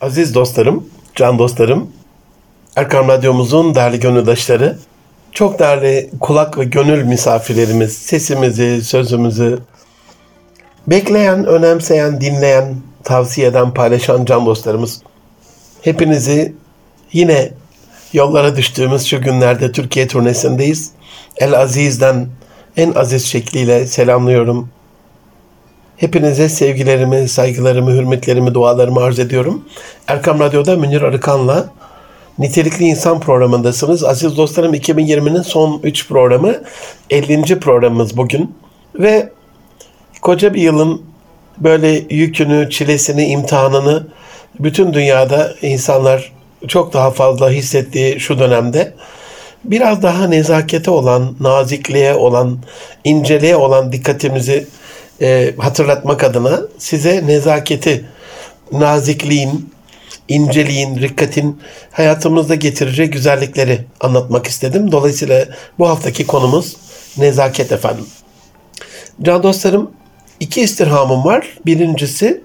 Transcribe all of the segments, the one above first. Aziz dostlarım, can dostlarım, Erkam Radyomuzun değerli gönüldaşları, çok değerli kulak ve gönül misafirlerimiz, sesimizi, sözümüzü bekleyen, önemseyen, dinleyen, tavsiye eden, paylaşan can dostlarımız, hepinizi yine yollara düştüğümüz şu günlerde Türkiye turnesindeyiz. El Aziz'den en aziz şekliyle selamlıyorum. Hepinize sevgilerimi, saygılarımı, hürmetlerimi, dualarımı arz ediyorum. Erkam Radyo'da Münir Arıkan'la Nitelikli İnsan programındasınız. Aziz dostlarım, 2020'nin son 3 programı, 50. programımız bugün. Ve koca bir yılın böyle yükünü, çilesini, imtihanını bütün dünyada insanlar çok daha fazla hissettiği şu dönemde biraz daha nezakete olan, nazikliğe olan, inceliğe olan dikkatimizi hatırlatmak adına size nezaketi, nazikliğin, inceliğin, rikkatin hayatımızda getireceği güzellikleri anlatmak istedim. Dolayısıyla bu haftaki konumuz nezaket efendim. Can dostlarım, 2 istirhamım var. Birincisi,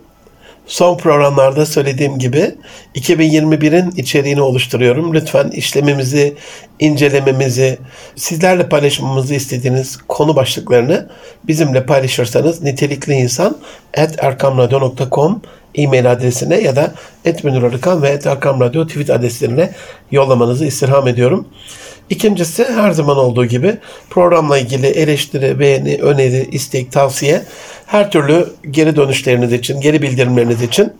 son programlarda söylediğim gibi 2021'in içeriğini oluşturuyorum. Lütfen işlemimizi, incelememizi, sizlerle paylaşmamızı istediğiniz konu başlıklarını bizimle paylaşırsanız nitelikliinsan@erkamradio.com e-mail adresine ya da @münirarıkan ve @erkamradio tweet adreslerine yollamanızı istirham ediyorum. İkincisi, her zaman olduğu gibi programla ilgili eleştiri, beğeni, öneri, istek, tavsiye, her türlü geri dönüşleriniz için, geri bildirimleriniz için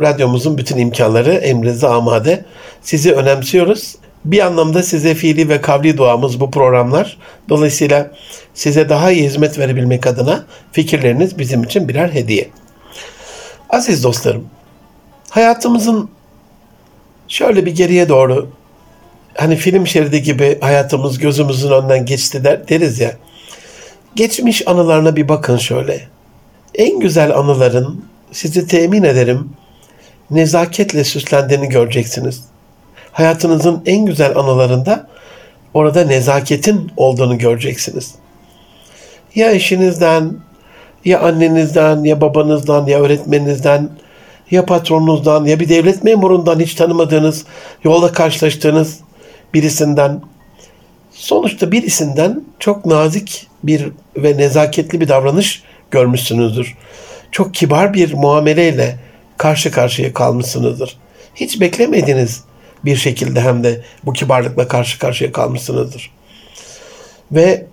radyomuzun bütün imkanları emrinize amade. Sizi önemsiyoruz. Bir anlamda size fiili ve kavli duamız bu programlar. Dolayısıyla size daha iyi hizmet verebilmek adına fikirleriniz bizim için birer hediye. Aziz dostlarım, hayatımızın şöyle bir geriye doğru, hani film şeridi gibi hayatımız gözümüzün önünden geçti deriz ya. Geçmiş anılarına bir bakın şöyle. En güzel anıların, sizi temin ederim, nezaketle süslendiğini göreceksiniz. Hayatınızın en güzel anılarında orada nezaketin olduğunu göreceksiniz. Ya eşinizden, ya annenizden, ya babanızdan, ya öğretmeninizden, ya patronunuzdan, ya bir devlet memurundan hiç tanımadığınız, yolda karşılaştığınız birisinden, sonuçta birisinden çok nazik bir ve nezaketli bir davranış görmüşsünüzdür. Çok kibar bir muameleyle karşı karşıya kalmışsınızdır. Hiç beklemediğiniz bir şekilde hem de bu kibarlıkla karşı karşıya kalmışsınızdır. Ve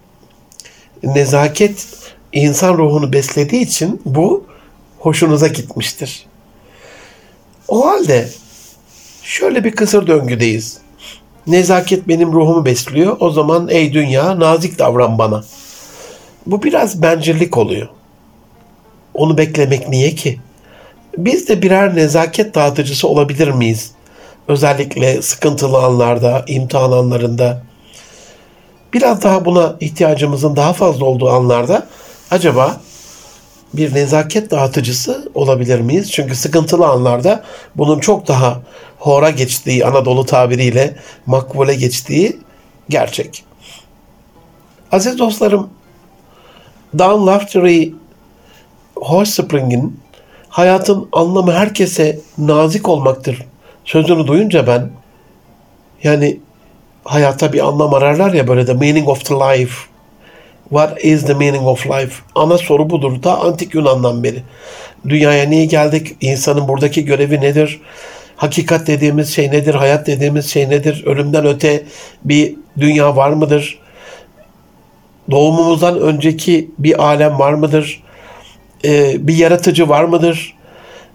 nezaket insan ruhunu beslediği için bu hoşunuza gitmiştir. O halde şöyle bir kısır döngüdeyiz. Nezaket benim ruhumu besliyor. O zaman ey dünya, nazik davran bana. Bu biraz bencillik oluyor. Onu beklemek niye ki? Biz de birer nezaket dağıtıcısı olabilir miyiz? Özellikle sıkıntılı anlarda, imtihan anlarında, biraz daha buna ihtiyacımızın daha fazla olduğu anlarda acaba bir nezaket dağıtıcısı olabilir miyiz? Çünkü sıkıntılı anlarda bunun çok daha hora geçtiği, Anadolu tabiriyle makbule geçtiği gerçek. Aziz dostlarım, Dan Laftery Hochspringer'in "Hayatın anlamı herkese nazik olmaktır" sözünü duyunca ben, yani hayata bir anlam ararlar ya böyle, the meaning of the life. What is the meaning of life? Ana soru budur da antik Yunan'dan beri. Dünyaya niye geldik? İnsanın buradaki görevi nedir? Hakikat dediğimiz şey nedir? Hayat dediğimiz şey nedir? Ölümden öte bir dünya var mıdır? Doğumumuzdan önceki bir alem var mıdır? Bir yaratıcı var mıdır?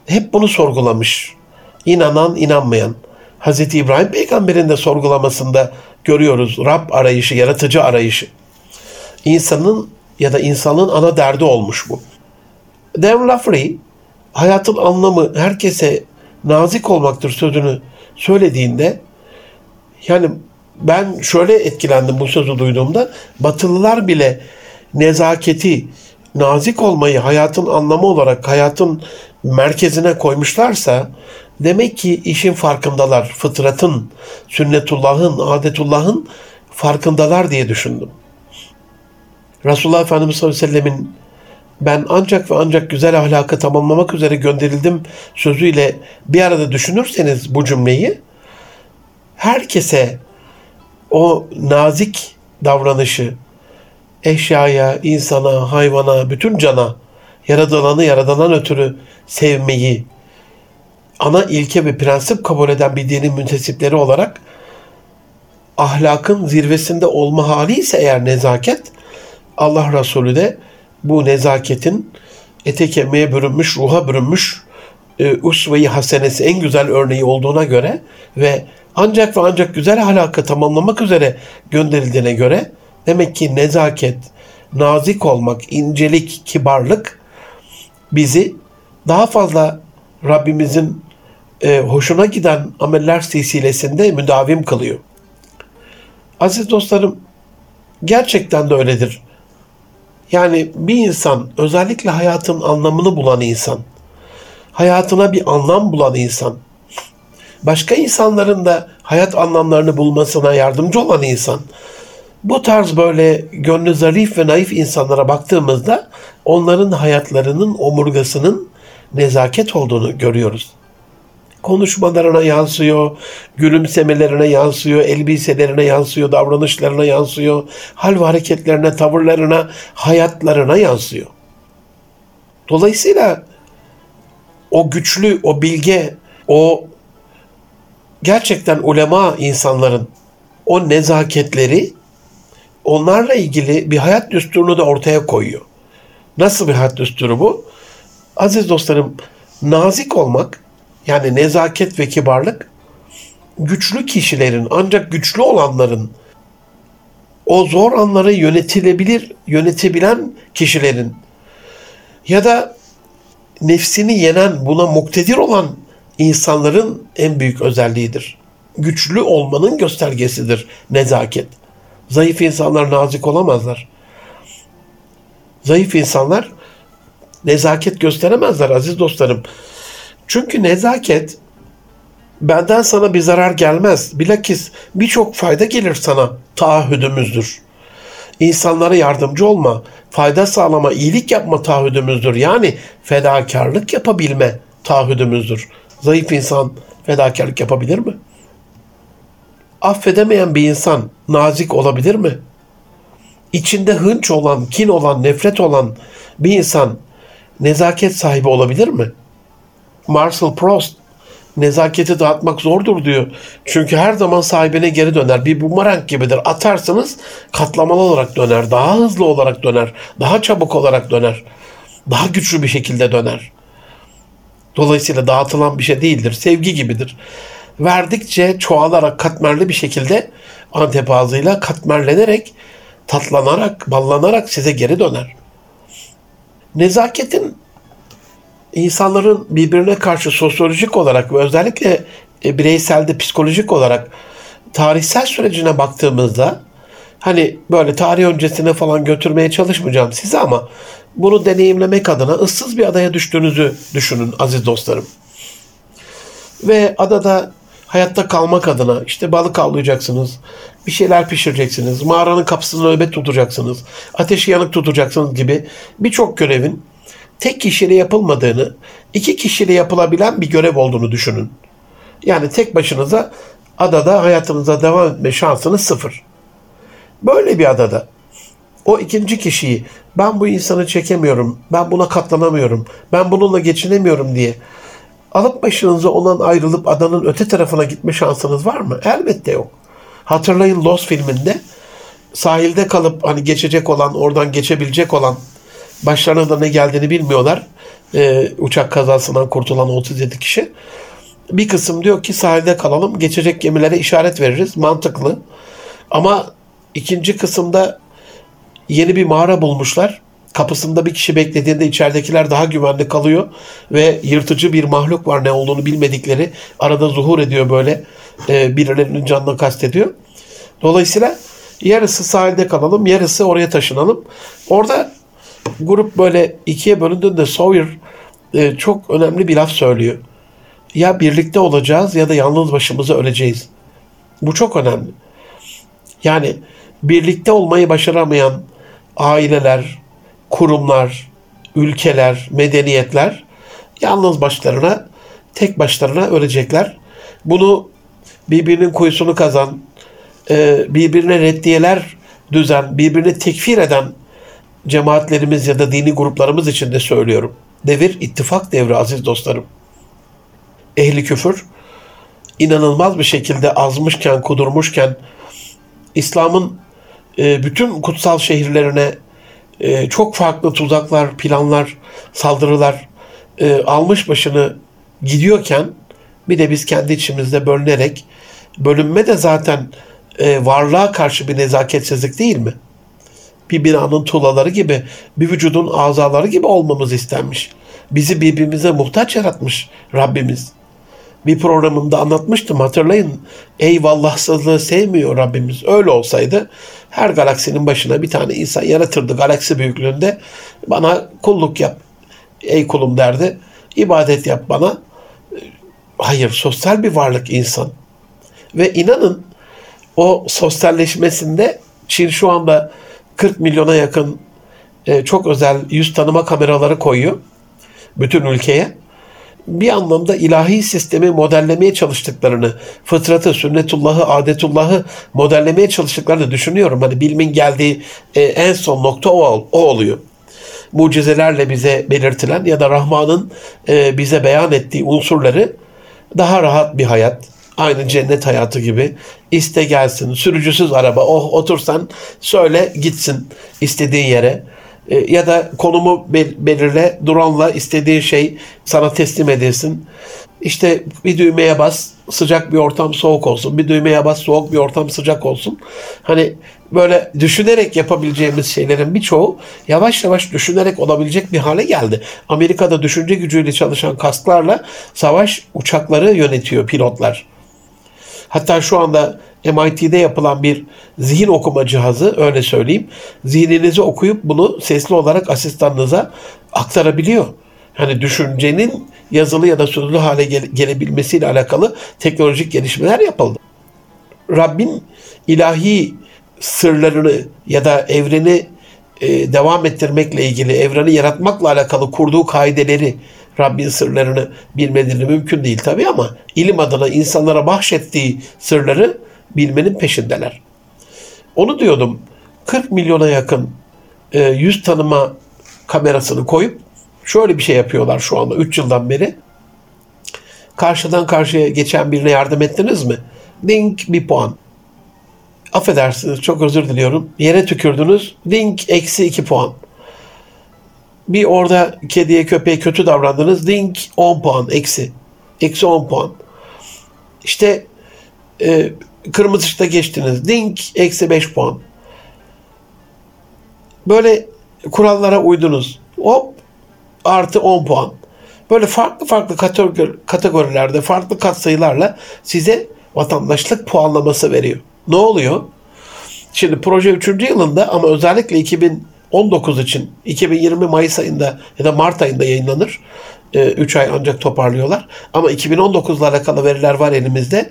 Hep bunu sorgulamış. İnanan, inanmayan. Hazreti İbrahim Peygamber'in de sorgulamasında görüyoruz Rab arayışı, yaratıcı arayışı. İnsanın ya da insanlığın ana derdi olmuş bu. Dan Laftery, hayatın anlamı herkese nazik olmaktır sözünü söylediğinde, yani ben şöyle etkilendim bu sözü duyduğumda, Batılılar bile nezaketi, nazik olmayı hayatın anlamı olarak hayatın merkezine koymuşlarsa, demek ki işin farkındalar, fıtratın, sünnetullahın, adetullahın farkındalar diye düşündüm. Resulullah Efendimiz sallallahu aleyhi ve sellemin ben ancak ve ancak güzel ahlakı tamamlamak üzere gönderildim sözüyle bir arada düşünürseniz bu cümleyi, herkese o nazik davranışı, eşyaya, insana, hayvana, bütün cana, yaratılanı yaradandan ötürü sevmeyi ana ilke ve prensip kabul eden bir dinin müntesipleri olarak ahlakın zirvesinde olma hali ise eğer nezaket, Allah Resulü de bu nezaketin ete kemiğe bürünmüş, ruha bürünmüş usve-i hasenesi, en güzel örneği olduğuna göre ve ancak ve ancak güzel ahlakı tamamlamak üzere gönderildiğine göre, demek ki nezaket, nazik olmak, incelik, kibarlık bizi daha fazla Rabbimizin hoşuna giden ameller silsilesinde müdavim kılıyor. Aziz dostlarım, gerçekten de öyledir. Yani bir insan, özellikle hayatın anlamını bulan insan, hayatına bir anlam bulan insan, başka insanların da hayat anlamlarını bulmasına yardımcı olan insan, bu tarz böyle gönlü zarif ve naif insanlara baktığımızda onların hayatlarının omurgasının nezaket olduğunu görüyoruz. Konuşmalarına yansıyor, gülümsemelerine yansıyor, elbiselerine yansıyor, davranışlarına yansıyor, hal ve hareketlerine, tavırlarına, hayatlarına yansıyor. Dolayısıyla o güçlü, o bilge, o gerçekten ulema insanların o nezaketleri onlarla ilgili bir hayat düsturunu da ortaya koyuyor. Nasıl bir hayat düsturu bu? Aziz dostlarım, nazik olmak, yani nezaket ve kibarlık, güçlü kişilerin, ancak güçlü olanların, o zor anları yönetebilen kişilerin ya da nefsini yenen, buna muktedir olan insanların en büyük özelliğidir. Güçlü olmanın göstergesidir nezaket. Zayıf insanlar nazik olamazlar. Zayıf insanlar nezaket gösteremezler aziz dostlarım. Çünkü nezaket, benden sana bir zarar gelmez, bilakis birçok fayda gelir sana taahhüdümüzdür. İnsanlara yardımcı olma, fayda sağlama, iyilik yapma taahhüdümüzdür. Yani fedakarlık yapabilme taahhüdümüzdür. Zayıf insan fedakarlık yapabilir mi? Affedemeyen bir insan nazik olabilir mi? İçinde hınç olan, kin olan, nefret olan bir insan nezaket sahibi olabilir mi? Marcel Proust, nezaketi dağıtmak zordur diyor. Çünkü her zaman sahibine geri döner. Bir bumerang gibidir. Atarsınız, katlamalı olarak döner. Daha hızlı olarak döner. Daha çabuk olarak döner. Daha güçlü bir şekilde döner. Dolayısıyla dağıtılan bir şey değildir. Sevgi gibidir. Verdikçe çoğalarak katmerli bir şekilde, antep ağzıyla katmerlenerek, tatlanarak, ballanarak size geri döner. Nezaketin İnsanların birbirine karşı sosyolojik olarak ve özellikle bireyselde psikolojik olarak tarihsel sürecine baktığımızda, hani böyle tarih öncesine falan götürmeye çalışmayacağım size ama bunu deneyimlemek adına ıssız bir adaya düştüğünüzü düşünün aziz dostlarım. Ve adada hayatta kalmak adına işte balık avlayacaksınız, bir şeyler pişireceksiniz, mağaranın kapısını nöbet tutacaksınız, ateşi yanık tutacaksınız gibi birçok görevin tek kişiyle yapılmadığını, iki kişiyle yapılabilen bir görev olduğunu düşünün. Yani tek başınıza adada hayatınıza devam etme şansınız sıfır. Böyle bir adada o ikinci kişiyi, ben bu insanı çekemiyorum, ben buna katlanamıyorum, ben bununla geçinemiyorum diye alıp başınıza ondan ayrılıp adanın öte tarafına gitme şansınız var mı? Elbette yok. Hatırlayın Lost filminde sahilde kalıp hani geçecek olan, oradan geçebilecek olan, başlarına da ne geldiğini bilmiyorlar. Uçak kazasından kurtulan 37 kişi. Bir kısım diyor ki sahilde kalalım, geçecek gemilere işaret veririz. Mantıklı. Ama ikinci kısımda yeni bir mağara bulmuşlar. Kapısında bir kişi beklediğinde içeridekiler daha güvenli kalıyor. Ve yırtıcı bir mahluk var, ne olduğunu bilmedikleri. Arada zuhur ediyor böyle. Birilerinin canına kastediyor. Dolayısıyla yarısı sahilde kalalım, yarısı oraya taşınalım. Orada grup böyle ikiye bölündüğünde Sawyer çok önemli bir laf söylüyor. Ya birlikte olacağız ya da yalnız başımıza öleceğiz. Bu çok önemli. Yani birlikte olmayı başaramayan aileler, kurumlar, ülkeler, medeniyetler yalnız başlarına, tek başlarına ölecekler. Bunu birbirinin kuyusunu kazan, birbirine reddiyeler düzen, birbirini tekfir eden cemaatlerimiz ya da dini gruplarımız için de söylüyorum. Devir ittifak devri aziz dostlarım. Ehli küfür inanılmaz bir şekilde azmışken, kudurmuşken İslam'ın bütün kutsal şehirlerine çok farklı tuzaklar, planlar, saldırılar almış başını gidiyorken bir de biz kendi içimizde bölünerek, bölünme de zaten varlığa karşı bir nezaketsizlik değil mi? Bir binanın tuğlaları gibi, bir vücudun azaları gibi olmamız istenmiş. Bizi birbirimize muhtaç yaratmış Rabbimiz. Bir programımda anlatmıştım, hatırlayın. Eyvallahsızlığı sevmiyor Rabbimiz. Öyle olsaydı her galaksinin başına bir tane insan yaratırdı. Galaksi büyüklüğünde bana kulluk yap, ey kulum derdi. İbadet yap bana. Hayır, sosyal bir varlık insan. Ve inanın o sosyalleşmesinde Çin şu anda 40 milyona yakın çok özel yüz tanıma kameraları koyuyor bütün ülkeye. Bir anlamda ilahi sistemi modellemeye çalıştıklarını, fıtratı, sünnetullahı, adetullahı modellemeye çalıştıklarını düşünüyorum. Hani bilimin geldiği en son nokta o oluyor. Mucizelerle bize belirtilen ya da Rahman'ın bize beyan ettiği unsurları daha rahat bir hayat, aynı cennet hayatı gibi iste gelsin, sürücüsüz araba, oh otursan söyle gitsin istediğin yere. Ya da konumu belirle, duranla istediğin şey sana teslim edilsin. İşte bir düğmeye bas, sıcak bir ortam soğuk olsun. Bir düğmeye bas, soğuk bir ortam sıcak olsun. Hani böyle düşünerek yapabileceğimiz şeylerin birçoğu yavaş yavaş düşünerek olabilecek bir hale geldi. Amerika'da düşünce gücüyle çalışan kasklarla savaş uçakları yönetiyor pilotlar. Hatta şu anda MIT'de yapılan bir zihin okuma cihazı, öyle söyleyeyim. Zihninizi okuyup bunu sesli olarak asistanınıza aktarabiliyor. Hani düşüncenin yazılı ya da sözlü hale gelebilmesiyle alakalı teknolojik gelişmeler yapıldı. Rabbin ilahi sırlarını ya da evreni devam ettirmekle ilgili, evreni yaratmakla alakalı kurduğu kaideleri, Rabbin sırlarını bilmeleri mümkün değil tabii ama ilim adına insanlara bahşettiği sırları bilmenin peşindeler. Onu diyordum, 40 milyona yakın yüz tanıma kamerasını koyup şöyle bir şey yapıyorlar şu anda 3 yıldan beri. Karşıdan karşıya geçen birine yardım ettiniz mi? Ding bir puan. Affedersiniz, çok özür diliyorum. Yere tükürdünüz. Ding -2 puan. Bir orada kediye köpeğe kötü davrandınız. Ding 10 puan eksi. Eksi 10 puan. İşte kırmızı ışıkta geçtiniz. Ding eksi 5 puan. Böyle kurallara uydunuz. Hop artı 10 puan. Böyle farklı farklı kategorilerde farklı katsayılarla size vatandaşlık puanlaması veriyor. Ne oluyor? Şimdi proje 3. yılında ama özellikle 2019 için 2020 Mayıs ayında ya da Mart ayında yayınlanır. 3 ay ancak toparlıyorlar. Ama 2019'la alakalı veriler var elimizde.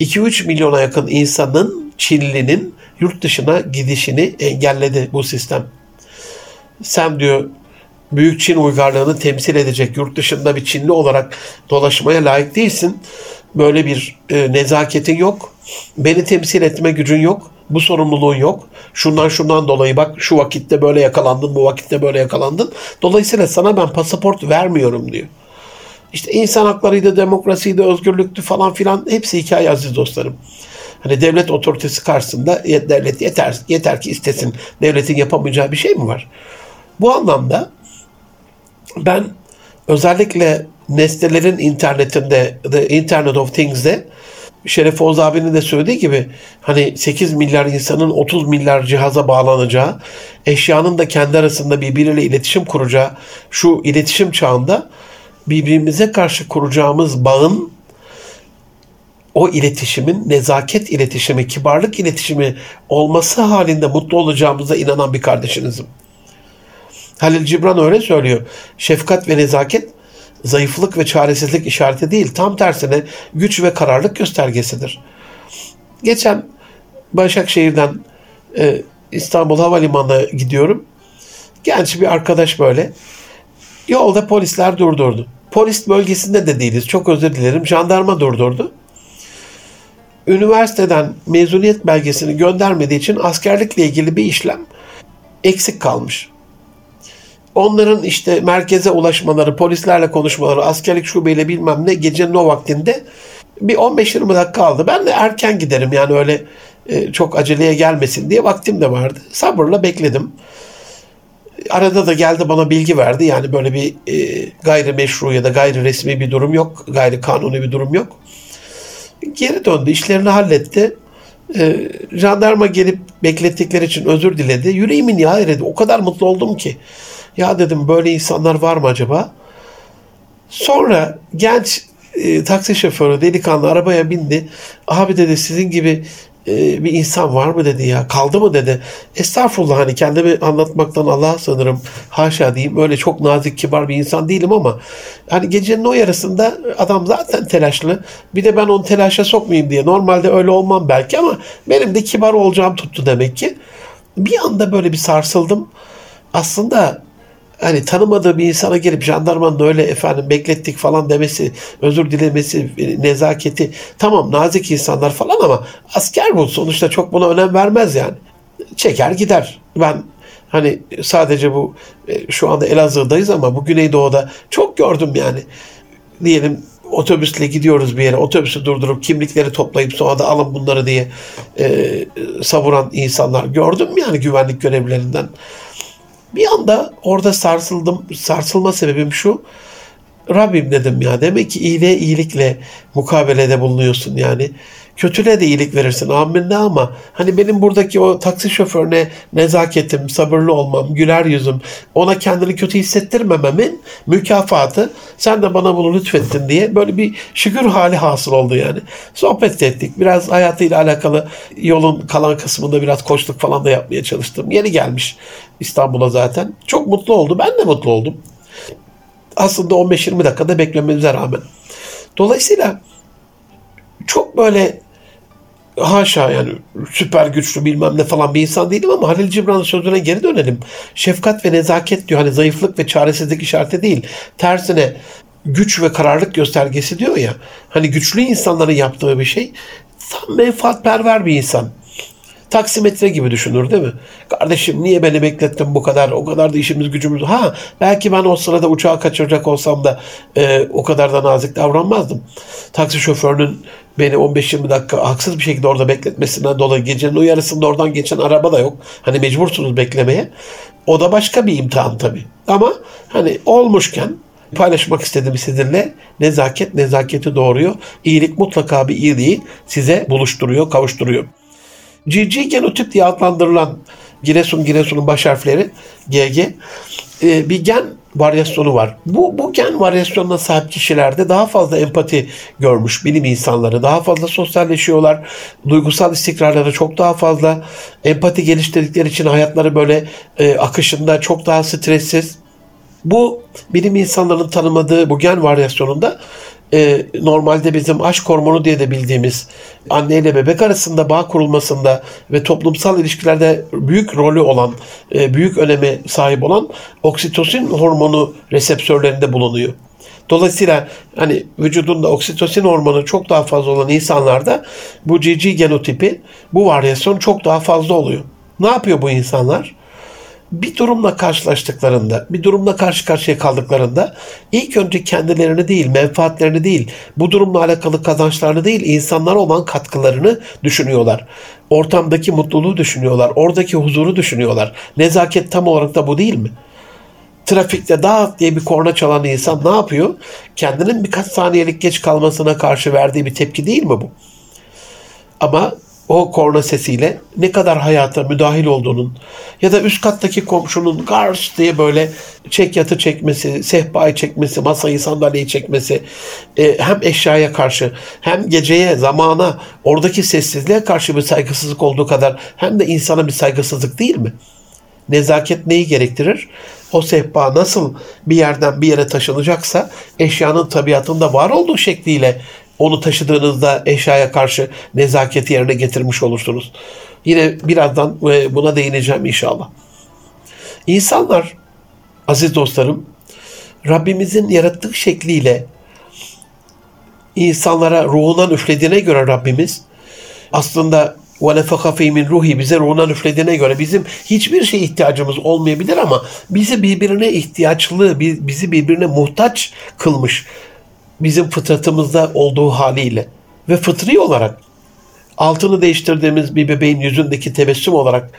2-3 milyona yakın insanın, Çinli'nin yurt dışına gidişini engelledi bu sistem. Sen diyor Büyük Çin uygarlığını temsil edecek yurt dışında bir Çinli olarak dolaşmaya layık değilsin. Böyle bir nezaketin yok. Beni temsil etme gücün yok. Bu sorumluluğun yok. Şundan dolayı bak şu vakitte böyle yakalandın, bu vakitte böyle yakalandın. Dolayısıyla sana ben pasaport vermiyorum diyor. İşte insan haklarıydı, demokrasiydi, özgürlüktü falan filan hepsi hikaye aziz dostlarım. Hani devlet otoritesi karşısında devlet yeter ki istesin. Devletin yapamayacağı bir şey mi var? Bu anlamda ben özellikle nesnelerin internetinde, The Internet of Things'de Şeref Oğuz abinin de söylediği gibi hani 8 milyar insanın 30 milyar cihaza bağlanacağı, eşyanın da kendi arasında birbiriyle iletişim kuracağı, şu iletişim çağında birbirimize karşı kuracağımız bağın, o iletişimin nezaket iletişimi, kibarlık iletişimi olması halinde mutlu olacağımıza inanan bir kardeşinizim. Halil Cibran öyle söylüyor. Şefkat ve nezaket zayıflık ve çaresizlik işareti değil. Tam tersine güç ve kararlılık göstergesidir. Geçen Başakşehir'den İstanbul Havalimanı'na gidiyorum. Genç bir arkadaş böyle. Yolda polisler durdurdu. Polis bölgesinde de değiliz. Çok özür dilerim. Jandarma durdurdu. Üniversiteden mezuniyet belgesini göndermediği için askerlikle ilgili bir işlem eksik kalmış. Onların işte merkeze ulaşmaları, polislerle konuşmaları, askerlik şubeyle bilmem ne, gecenin o vaktinde bir 15-20 dakika aldı. Ben de erken giderim yani, öyle çok aceleye gelmesin diye, vaktim de vardı. Sabırla bekledim. Arada da geldi bana bilgi verdi. Yani böyle bir gayrimeşru ya da gayri resmi bir durum yok. Gayri kanuni bir durum yok. Geri döndü, işlerini halletti. Jandarma gelip beklettikleri için özür diledi. Yüreğimin yağı eridi. O kadar mutlu oldum ki. Ya dedim, böyle insanlar var mı acaba? Sonra genç taksi şoförü delikanlı arabaya bindi. Abi dedi, sizin gibi bir insan var mı dedi ya. Kaldı mı dedi. Estağfurullah, hani kendimi anlatmaktan Allah'a sığınırım. Haşa diyeyim. Öyle çok nazik, kibar bir insan değilim ama hani gecenin o yarısında adam zaten telaşlı. Bir de ben onu telaşa sokmayayım diye. Normalde öyle olmam belki ama benim de kibar olacağım tuttu demek ki. Bir anda böyle bir sarsıldım. Aslında hani tanımadığı bir insana gelip jandarmanın öyle efendim beklettik falan demesi, özür dilemesi, nezaketi, tamam nazik insanlar falan ama asker bu sonuçta, çok buna önem vermez yani. Çeker gider. Ben hani sadece bu şu anda Elazığ'dayız ama bu Güneydoğu'da çok gördüm yani. Diyelim otobüsle gidiyoruz bir yere, otobüsü durdurup kimlikleri toplayıp sonra da alın bunları diye savuran insanlar gördüm yani, güvenlik görevlilerinden. Bir anda orada sarsıldım. Sarsılma sebebim şu. Rabbim dedim ya, demek ki iyiliğe iyilikle mukabelede bulunuyorsun yani. Kötüne de iyilik verirsin aminle ama hani benim buradaki o taksi şoförüne nezaketim, sabırlı olmam, güler yüzüm, ona kendini kötü hissettirmememin mükafatı sen de bana bunu lütfettin diye böyle bir şükür hali hasıl oldu yani. Sohbet ettik. Biraz hayatıyla alakalı, yolun kalan kısmında biraz koçluk falan da yapmaya çalıştım. Yeni gelmiş İstanbul'a zaten. Çok mutlu oldu. Ben de mutlu oldum. Aslında 15-20 dakikada beklememize rağmen. Dolayısıyla çok böyle haşa yani süper güçlü bilmem ne falan bir insan değilim ama Halil Cibran'ın sözüne geri dönelim. Şefkat ve nezaket diyor. Hani zayıflık ve çaresizlik işareti değil. Tersine güç ve kararlılık göstergesi diyor ya. Hani güçlü insanların yaptığı bir şey. Tam menfaatperver bir insan. Taksimetre gibi düşünür değil mi? Kardeşim niye beni beklettin bu kadar? O kadar da işimiz gücümüz. Ha belki ben o sırada uçağı kaçıracak olsam da o kadar da nazik davranmazdım. Taksi şoförünün beni 15-20 dakika haksız bir şekilde orada bekletmesinden dolayı, gecenin o yarısında oradan geçen araba da yok. Hani mecbursunuz beklemeye. O da başka bir imtihan tabii. Ama hani olmuşken paylaşmak istedim sizinle. Nezaket nezaketi doğuruyor. İyilik mutlaka bir iyiliği size buluşturuyor, kavuşturuyor. GG genotip diye adlandırılan Giresun'un baş harfleri GG bir gen varyasyonu var. Bu gen varyasyonuna sahip kişilerde daha fazla empati görmüş bilim insanları. Daha fazla sosyalleşiyorlar. Duygusal istikrarları çok daha fazla. Empati geliştirdikleri için hayatları böyle akışında, çok daha stressiz. Bu bilim insanlarının tanımadığı bu gen varyasyonunda normalde bizim aşk hormonu diye de bildiğimiz anne ile bebek arasında bağ kurulmasında ve toplumsal ilişkilerde büyük rolü olan, büyük öneme sahip olan oksitosin hormonu reseptörlerinde bulunuyor. Dolayısıyla hani vücudunda oksitosin hormonu çok daha fazla olan insanlarda bu GG genotipi, bu varyasyon çok daha fazla oluyor. Ne yapıyor bu insanlar? Bir durumla karşılaştıklarında, bir durumla karşı karşıya kaldıklarında ilk önce kendilerini değil, menfaatlerini değil, bu durumla alakalı kazançlarını değil, insanlara olan katkılarını düşünüyorlar. Ortamdaki mutluluğu düşünüyorlar, oradaki huzuru düşünüyorlar. Nezaket tam olarak da bu değil mi? Trafikte dağıt diye bir korna çalan insan ne yapıyor? Kendinin birkaç saniyelik geç kalmasına karşı verdiği bir tepki değil mi bu? Ama o korna sesiyle ne kadar hayata müdahil olduğunun ya da üst kattaki komşunun garş diye böyle çekyatı çekmesi, sehpayı çekmesi, masayı, sandalyeyi çekmesi, hem eşyaya karşı hem geceye, zamana, oradaki sessizliğe karşı bir saygısızlık olduğu kadar hem de insana bir saygısızlık değil mi? Nezaket neyi gerektirir? O sehpa nasıl bir yerden bir yere taşınacaksa eşyanın tabiatında var olduğu şekliyle onu taşıdığınızda eşyaya karşı nezaketi yerine getirmiş olursunuz. Yine birazdan buna değineceğim inşallah. İnsanlar, aziz dostlarım, Rabbimizin yarattığı şekliyle insanlara ruhundan üflediğine göre Rabbimiz aslında وَنَفَخَ فِي مِنْ رُوحِ bize ruhundan üflediğine göre bizim hiçbir şeye ihtiyacımız olmayabilir ama bizi birbirine ihtiyaçlı, bizi birbirine muhtaç kılmış bizim fıtratımızda olduğu haliyle ve fıtri olarak altını değiştirdiğimiz bir bebeğin yüzündeki tebessüm olarak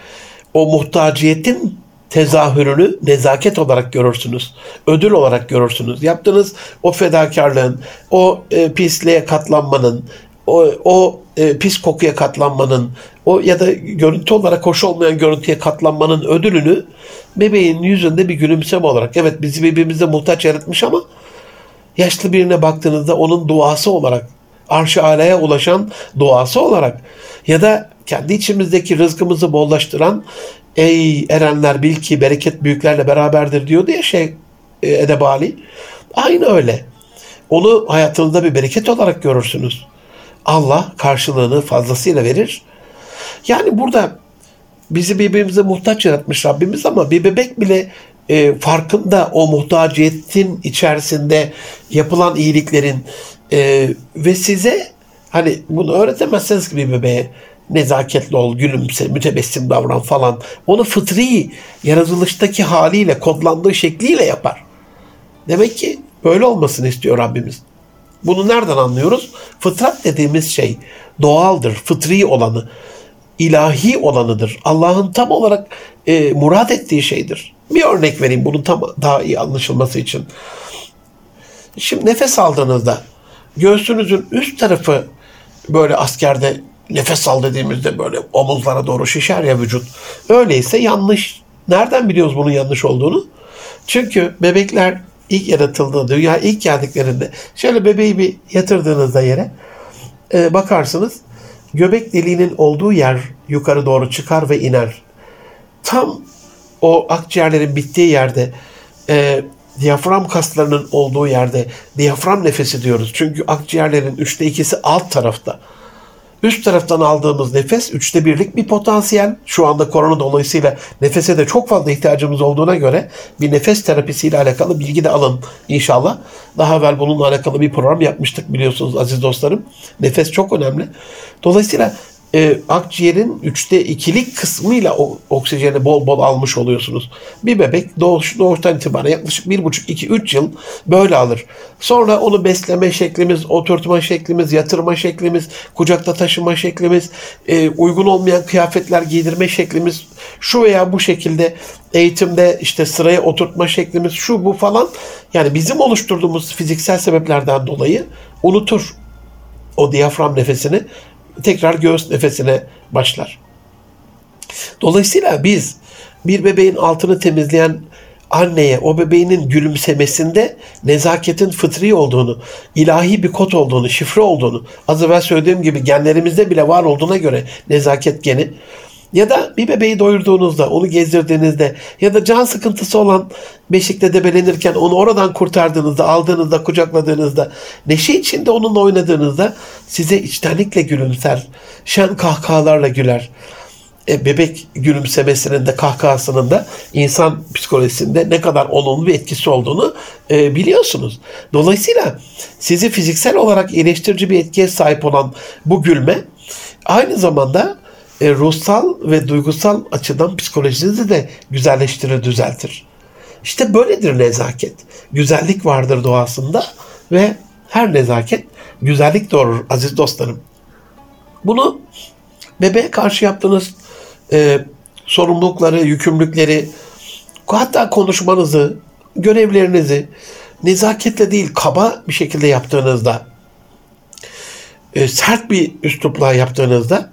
o muhtaciyetin tezahürünü nezaket olarak görürsünüz. Ödül olarak görürsünüz. Yaptığınız o fedakarlığın, o pisliğe katlanmanın, o pis kokuya katlanmanın, o ya da görüntü olarak hoş olmayan görüntüye katlanmanın ödülünü bebeğin yüzünde bir gülümseme olarak, evet bizi birbirimize muhtaç yaratmış ama yaşlı birine baktığınızda onun duası olarak, arş-ı alaya ulaşan duası olarak ya da kendi içimizdeki rızkımızı bollaştıran ey erenler bil ki bereket büyüklerle beraberdir diyordu ya Edebali. Aynı öyle. Onu hayatınızda bir bereket olarak görürsünüz. Allah karşılığını fazlasıyla verir. Yani burada bizi birbirimize muhtaç yaratmış Rabbimiz ama bir bebek bile farkında o muhtaciyetin içerisinde yapılan iyiliklerin ve size hani bunu öğretemezseniz ki bir bebeğe nezaketli ol, gülümse, mütebessim davran falan. Onu fıtri yaratılıştaki haliyle, kodlandığı şekliyle yapar. Demek ki böyle olmasını istiyor Rabbimiz. Bunu nereden anlıyoruz? Fıtrat dediğimiz şey doğaldır, fıtri olanı, ilahi olanıdır. Allah'ın tam olarak murat ettiği şeydir. Bir örnek vereyim bunun tam daha iyi anlaşılması için. Şimdi nefes aldığınızda göğsünüzün üst tarafı böyle askerde nefes al dediğimizde böyle omuzlara doğru şişer ya vücut. Öyleyse yanlış. Nereden biliyoruz bunun yanlış olduğunu? Çünkü bebekler ilk yaratıldığında, dünyaya ilk geldiklerinde şöyle bebeği bir yatırdığınızda yere bakarsınız. Göbek deliğinin olduğu yer yukarı doğru çıkar ve iner. Tam o akciğerlerin bittiği yerde diyafram kaslarının olduğu yerde diyafram nefesi diyoruz. Çünkü akciğerlerin 3'te 2'si alt tarafta. Üst taraftan aldığımız nefes 3'te 1'lik bir potansiyel. Şu anda korona dolayısıyla nefese de çok fazla ihtiyacımız olduğuna göre bir nefes terapisiyle alakalı bilgi de alın inşallah. Daha evvel bununla alakalı bir program yapmıştık biliyorsunuz aziz dostlarım. Nefes çok önemli. Dolayısıyla akciğerin 3'te 2'lik kısmıyla oksijeni bol bol almış oluyorsunuz. Bir bebek doğuştan itibaren yaklaşık 1,5-2-3 yıl böyle alır. Sonra onu besleme şeklimiz, oturtma şeklimiz, yatırma şeklimiz, kucakta taşıma şeklimiz, uygun olmayan kıyafetler giydirme şeklimiz, şu veya bu şekilde eğitimde işte sıraya oturtma şeklimiz, şu bu falan. Yani bizim oluşturduğumuz fiziksel sebeplerden dolayı unutur o diyafram nefesini. Tekrar göğüs nefesine başlar. Dolayısıyla biz bir bebeğin altını temizleyen anneye, o bebeğinin gülümsemesinde nezaketin fıtri olduğunu, ilahi bir kod olduğunu, şifre olduğunu, az evvel söylediğim gibi genlerimizde bile var olduğuna göre nezaket geni ya da bir bebeği doyurduğunuzda, onu gezdirdiğinizde ya da can sıkıntısı olan beşikte debelenirken onu oradan kurtardığınızda, aldığınızda, kucakladığınızda, neşe içinde onunla oynadığınızda size içtenlikle gülümser, şen kahkahalarla güler. Bebek gülümsemesinin de kahkahasının da insan psikolojisinde ne kadar olumlu bir etkisi olduğunu biliyorsunuz. Dolayısıyla sizi fiziksel olarak iyileştirici bir etkiye sahip olan bu gülme aynı zamanda ruhsal ve duygusal açıdan psikolojinizi de güzelleştirir, düzeltir. İşte böyledir nezaket. Güzellik vardır doğasında ve her nezaket güzellik doğurur aziz dostlarım. Bunu bebeğe karşı yaptığınız sorumlulukları, yükümlülükleri, hatta konuşmanızı, görevlerinizi nezaketle değil kaba bir şekilde yaptığınızda, sert bir üslupla yaptığınızda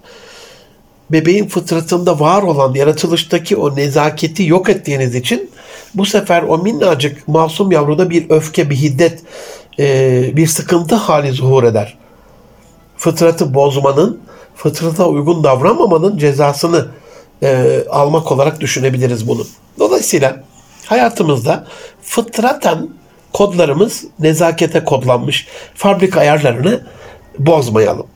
bebeğin fıtratında var olan yaratılıştaki o nezaketi yok ettiğiniz için bu sefer o minnacık masum yavruda bir öfke, bir hiddet, bir sıkıntı hali zuhur eder. Fıtratı bozmanın, fıtrata uygun davranmamanın cezasını almak olarak düşünebiliriz bunu. Dolayısıyla hayatımızda fıtraten kodlarımız nezakete kodlanmış. Fabrika ayarlarını bozmayalım.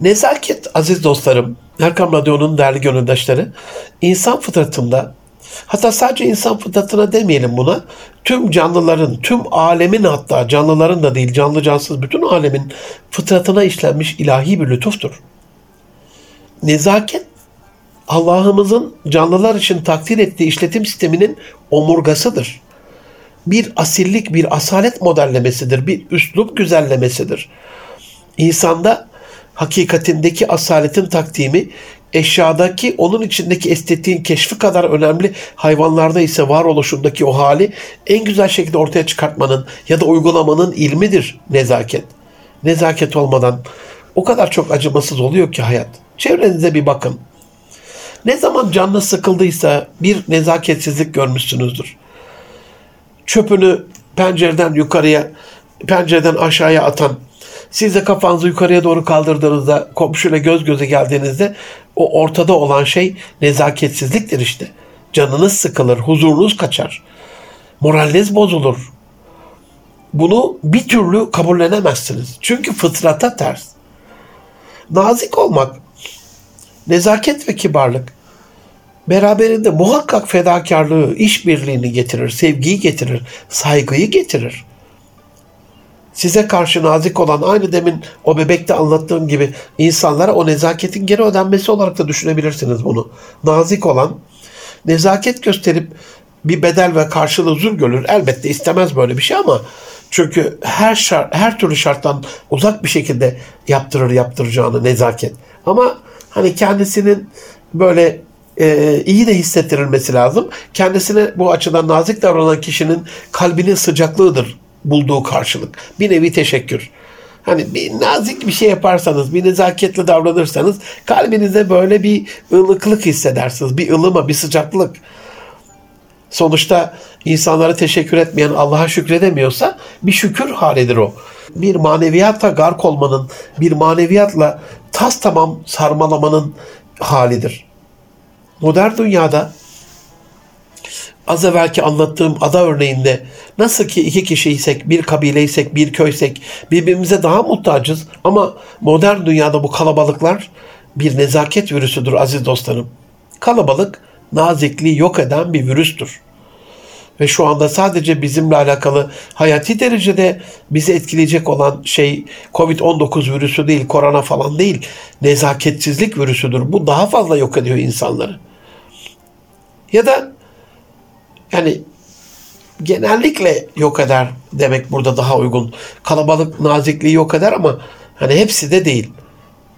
Nezaket aziz dostlarım, Erkam Radyo'nun değerli gönüldaşları, insan fıtratında Hatta sadece insan fıtratına demeyelim buna. Tüm canlıların, tüm alemin, hatta canlıların da değil, canlı cansız bütün alemin fıtratına işlenmiş ilahi bir lütuftur. Nezaket, Allah'ımızın canlılar için takdir ettiği işletim sisteminin omurgasıdır. Bir asillik, bir asalet modellemesidir, bir üslup güzellemesidir. İnsanda hakikatindeki asaletin takdimi, eşyadaki onun içindeki estetiğin keşfi kadar önemli, hayvanlarda ise varoluşundaki o hali en güzel şekilde ortaya çıkartmanın ya da uygulamanın ilmidir nezaket. Nezaket olmadan o kadar çok acımasız oluyor ki hayat. Çevrenize bir bakın. Ne zaman canınız sıkıldıysa bir nezaketsizlik görmüşsünüzdür. Çöpünü pencereden aşağıya atan, siz de kafanızı yukarıya doğru kaldırdığınızda, komşuyla göz göze geldiğinizde o ortada olan şey nezaketsizliktir işte. Canınız sıkılır, huzurunuz kaçar, moraliniz bozulur. Bunu bir türlü kabullenemezsiniz. Çünkü fıtrata ters. Nazik olmak, nezaket ve kibarlık beraberinde muhakkak fedakarlığı, işbirliğini getirir, sevgiyi getirir, saygıyı getirir. Size karşı nazik olan, aynı demin o bebekte anlattığım gibi, insanlara o nezaketin geri ödenmesi olarak da düşünebilirsiniz bunu. Nazik olan, nezaket gösterip bir bedel ve karşılığı zul görür. Elbette istemez böyle bir şey ama çünkü her türlü şarttan uzak bir şekilde yaptıracağını nezaket. Ama hani kendisinin böyle iyi de hissettirilmesi lazım. Kendisine bu açıdan nazik davranan kişinin kalbinin sıcaklığıdır bulduğu karşılık. Bir nevi teşekkür. Hani bir nazik bir şey yaparsanız, bir nezaketle davranırsanız kalbinize böyle bir ılıklık hissedersiniz. Bir ılıma, bir sıcaklık. Sonuçta insanlara teşekkür etmeyen Allah'a şükredemiyorsa bir şükür halidir o. Bir maneviyata gark olmanın, bir maneviyatla tas tamam sarmalamanın halidir. Modern dünyada az evvelki anlattığım ada örneğinde nasıl ki iki kişiysek, bir kabileysek, bir köysek birbirimize daha muhtacız ama modern dünyada bu kalabalıklar bir nezaket virüsüdür aziz dostlarım. Kalabalık nazikliği yok eden bir virüstür. Ve şu anda sadece bizimle alakalı hayati derecede bizi etkileyecek olan şey Covid-19 virüsü değil, korona falan değil, nezaketsizlik virüsüdür. Bu daha fazla yok ediyor insanları. Ya da yani genellikle yok eder demek burada daha uygun. Kalabalık nazikliği yok eder ama hani hepsi de değil.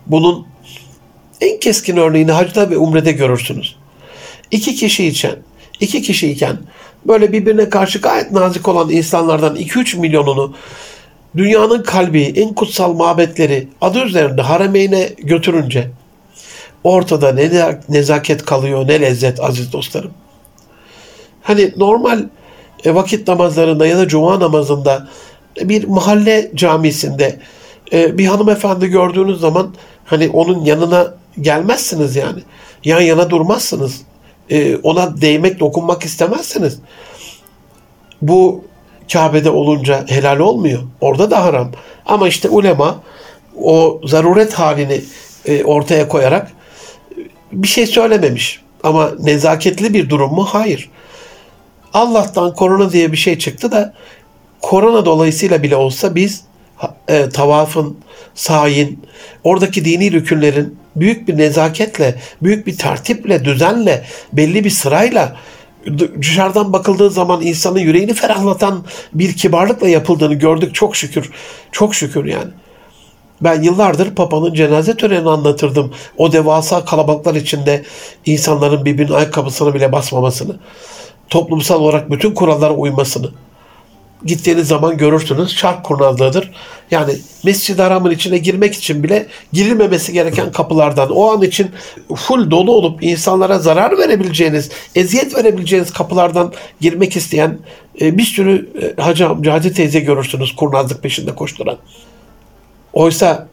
Bunun en keskin örneğini hacda ve umrede görürsünüz. İki kişiyken böyle birbirine karşı gayet nazik olan insanlardan 2-3 milyonunu dünyanın kalbi, en kutsal mabetleri adı üzerinde haremeyne götürünce ortada ne nezaket kalıyor, ne lezzet aziz dostlarım. Hani normal vakit namazlarında ya da cuma namazında bir mahalle camisinde bir hanımefendi gördüğünüz zaman hani onun yanına gelmezsiniz yani. Yan yana durmazsınız. Ona değmek, dokunmak istemezsiniz. Bu Kabe'de olunca helal olmuyor. Orada da haram. Ama işte ulema o zaruret halini ortaya koyarak bir şey söylememiş. Ama nezaketli bir durum mu? Hayır. Allah'tan korona diye bir şey çıktı da korona dolayısıyla bile olsa biz tavafın, sayin, oradaki dini rükünlerin büyük bir nezaketle, büyük bir tertiple, düzenle, belli bir sırayla dışarıdan bakıldığı zaman insanın yüreğini ferahlatan bir kibarlıkla yapıldığını gördük. Çok şükür, çok şükür yani. Ben yıllardır Papa'nın cenaze törenini anlatırdım. O devasa kalabalıklar içinde insanların birbirinin ayakkabısını bile basmamasını, toplumsal olarak bütün kurallara uymasını. Gittiğiniz zaman görürsünüz şark kurnazlığıdır. Yani Mescid-i Haram'ın içine girmek için bile girilmemesi gereken kapılardan, o an için full dolu olup insanlara zarar verebileceğiniz, eziyet verebileceğiniz kapılardan girmek isteyen bir sürü hacı amca, hacı teyze görürsünüz kurnazlık peşinde koşturan. Oysa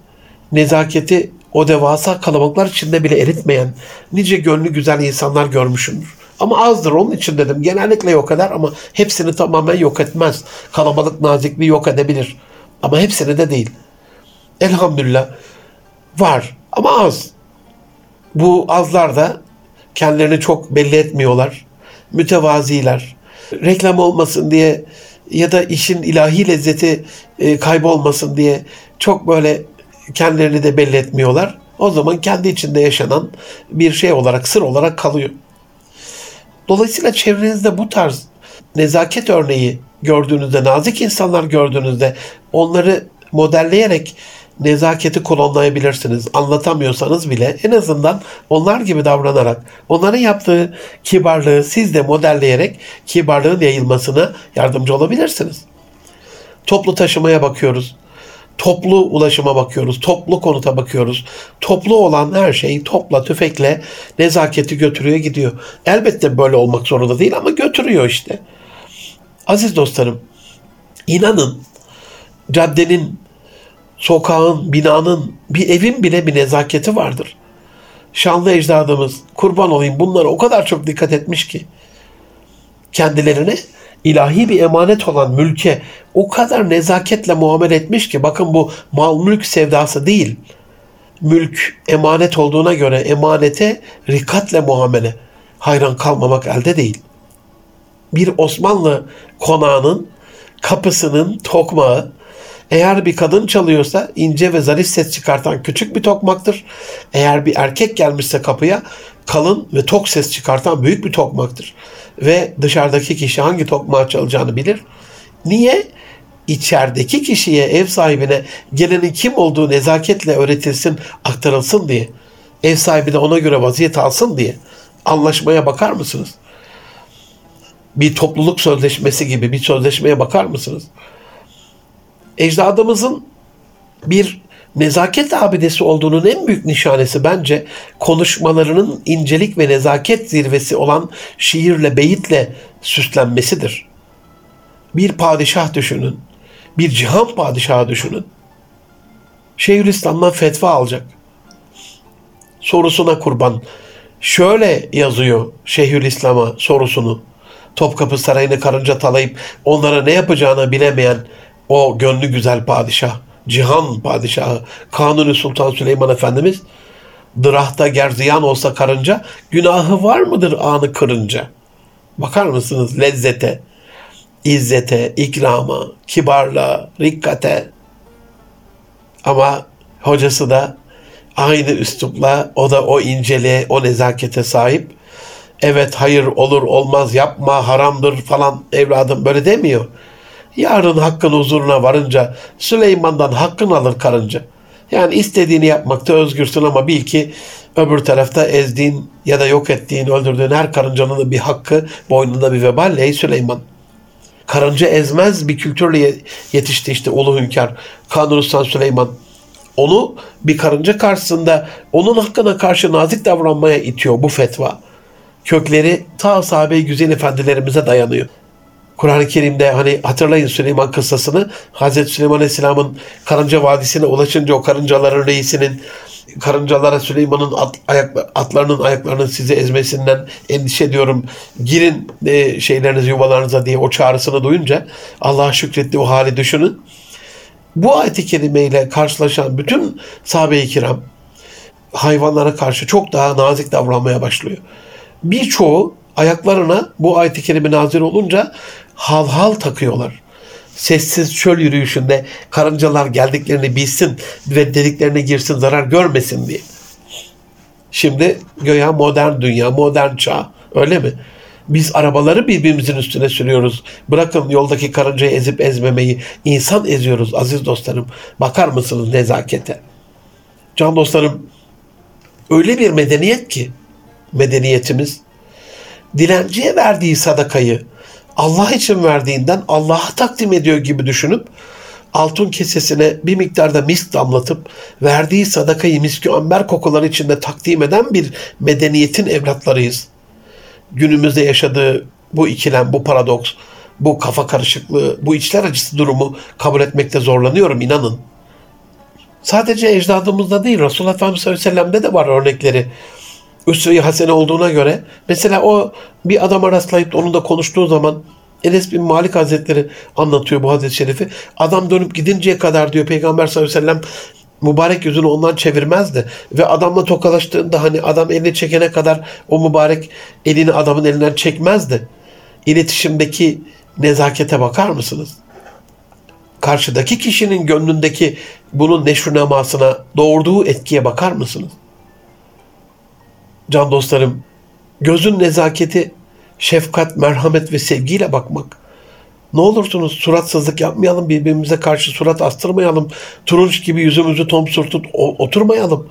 nezaketi o devasa kalabalıklar içinde bile eritmeyen nice gönlü güzel insanlar görmüşümdür. Ama azdır, onun için dedim. Genellikle yok eder ama hepsini tamamen yok etmez. Kalabalık nazikliği yok edebilir. Ama hepsini de değil. Elhamdülillah var ama az. Bu azlar da kendilerini çok belli etmiyorlar. mütevaziler. Reklam olmasın diye ya da işin ilahi lezzeti kaybolmasın diye çok böyle kendilerini de belli etmiyorlar. O zaman kendi içinde yaşanan bir şey olarak, sır olarak kalıyor. Dolayısıyla çevrenizde bu tarz nezaket örneği gördüğünüzde, nazik insanlar gördüğünüzde onları modelleyerek nezaketi kullanabilirsiniz. Anlatamıyorsanız bile en azından onlar gibi davranarak, onların yaptığı kibarlığı siz de modelleyerek kibarlığın yayılmasına yardımcı olabilirsiniz. Toplu taşımaya bakıyoruz. Toplu ulaşıma bakıyoruz, toplu konuta bakıyoruz. Toplu olan her şey topla, tüfekle nezaketi götürüyor gidiyor. Elbette böyle olmak zorunda değil ama götürüyor işte. Aziz dostlarım, inanın caddenin, sokağın, binanın, bir evin bile bir nezaketi vardır. Şanlı ecdadımız, kurban olayım, bunlara o kadar çok dikkat etmiş ki kendilerine ilahi bir emanet olan mülke o kadar nezaketle muamele etmiş ki, bakın bu mal mülk sevdası değil. Mülk emanet olduğuna göre emanete rikatle muamele, hayran kalmamak elde değil. Bir Osmanlı konağının kapısının tokmağı, eğer bir kadın çalıyorsa ince ve zarif ses çıkartan küçük bir tokmaktır. Eğer bir erkek gelmişse kapıya kalın ve tok ses çıkartan büyük bir tokmaktır. Ve dışarıdaki kişi hangi tokmağı çalacağını bilir. Niye? İçerideki kişiye, ev sahibine gelenin kim olduğu nezaketle öğretilsin, aktarılsın diye. Ev sahibi de ona göre vaziyet alsın diye. Anlaşmaya bakar mısınız? Bir topluluk sözleşmesi gibi bir sözleşmeye bakar mısınız? Ecdadımızın bir nezaket abidesi olduğunun en büyük nişanesi bence konuşmalarının incelik ve nezaket zirvesi olan şiirle, beyitle süslenmesidir. Bir padişah düşünün, bir cihan padişahı düşünün. Şeyhülislam'dan fetva alacak. Sorusuna kurban. Şöyle yazıyor Şeyhülislam'a sorusunu. Topkapı Sarayı'nı karınca talayıp onlara ne yapacağını bilemeyen o gönlü güzel padişah, cihan padişahı Kanuni Sultan Süleyman Efendimiz, dırahta gerziyan olsa karınca, günahı var mıdır anı kırınca? Bakar mısınız lezzete, izzete, ikrama, kibarlığa, rikkate. Ama hocası da aynı üslupla, o da o inceliğe, o nezakete sahip. Evet, hayır, olur, olmaz, yapma, haramdır falan evladım böyle demiyor. Yarın hakkın huzuruna varınca Süleyman'dan hakkın alır karınca. Yani istediğini yapmakta özgürsün ama bil ki öbür tarafta ezdiğin ya da yok ettiğin, öldürdüğün her karıncanın da bir hakkı, boynunda bir vebal. Ey Süleyman! Karınca ezmez bir kültürle yetişti işte ulu hünkâr Kanuni Sultan Süleyman. Onu bir karınca karşısında onun hakkına karşı nazik davranmaya itiyor bu fetva. Kökleri ta sahabe-i güzel efendilerimize dayanıyor. Kur'an-ı Kerim'de hani hatırlayın Süleyman kıssasını, Hazreti Süleyman Aleyhisselam'ın karınca vadisine ulaşınca o karıncaların reisinin, karıncalara Süleyman'ın atlarının ayaklarının sizi ezmesinden endişe ediyorum, girin şeylerinizi, yuvalarınıza diye o çağrısını duyunca Allah'a şükretti, o hali düşünün. Bu ayet-i kerimeyle karşılaşan bütün sahabe-i kiram hayvanlara karşı çok daha nazik davranmaya başlıyor. Birçoğu ayaklarına bu ayet-i kerime nazil olunca halhal takıyorlar. Sessiz çöl yürüyüşünde karıncalar geldiklerini bilsin ve deliklerine girsin, zarar görmesin diye. Şimdi göya modern dünya, modern çağ, öyle mi? Biz arabaları birbirimizin üstüne sürüyoruz. Bırakın yoldaki karıncayı ezip ezmemeyi, insan eziyoruz aziz dostlarım. Bakar mısınız nezakete? Can dostlarım, öyle bir medeniyet ki medeniyetimiz, dilenciye verdiği sadakayı Allah için verdiğinden Allah'a takdim ediyor gibi düşünüp altın kesesine bir miktarda misk damlatıp verdiği sadakayı misk-i amber kokuları içinde takdim eden bir medeniyetin evlatlarıyız. Günümüzde yaşadığı bu ikilem, bu paradoks, bu kafa karışıklığı, bu içler acısı durumu kabul etmekte zorlanıyorum inanın. Sadece ecdadımızda değil, Resulullah Efendimiz sallallahu aleyhi ve sellem'de de var örnekleri. Üsve-i hasene olduğuna göre mesela o bir adama rastlayıp onun da konuştuğu zaman Enes bin Malik Hazretleri anlatıyor bu hadis-i şerifi. Adam dönüp gidinceye kadar diyor Peygamber sallallahu aleyhi ve sellem mübarek yüzünü ondan çevirmezdi. Ve adamla tokalaştığında hani adam elini çekene kadar o mübarek elini adamın elinden çekmezdi. İletişimdeki nezakete bakar mısınız? Karşıdaki kişinin gönlündeki bunun neşru nemasına, doğurduğu etkiye bakar mısınız? Can dostlarım, gözün nezaketi şefkat, merhamet ve sevgiyle bakmak. Ne olursunuz suratsızlık yapmayalım, birbirimize karşı surat astırmayalım, turunç gibi yüzümüzü tom sürtüp oturmayalım.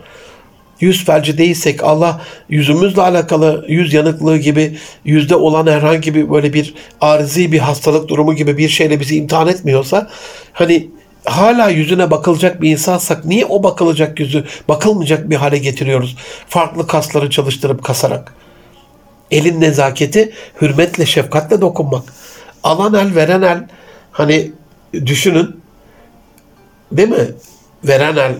Yüz felci değilsek Allah yüzümüzle alakalı yüz yanıklığı gibi, yüzde olan herhangi bir böyle bir arzi bir hastalık durumu gibi bir şeyle bizi imtihan etmiyorsa, hani hala yüzüne bakılacak bir insansak niye o bakılacak yüzü bakılmayacak bir hale getiriyoruz? Farklı kasları çalıştırıp kasarak. Elin nezaketi hürmetle, şefkatle dokunmak. Alan el, veren el, hani düşünün değil mi? Veren el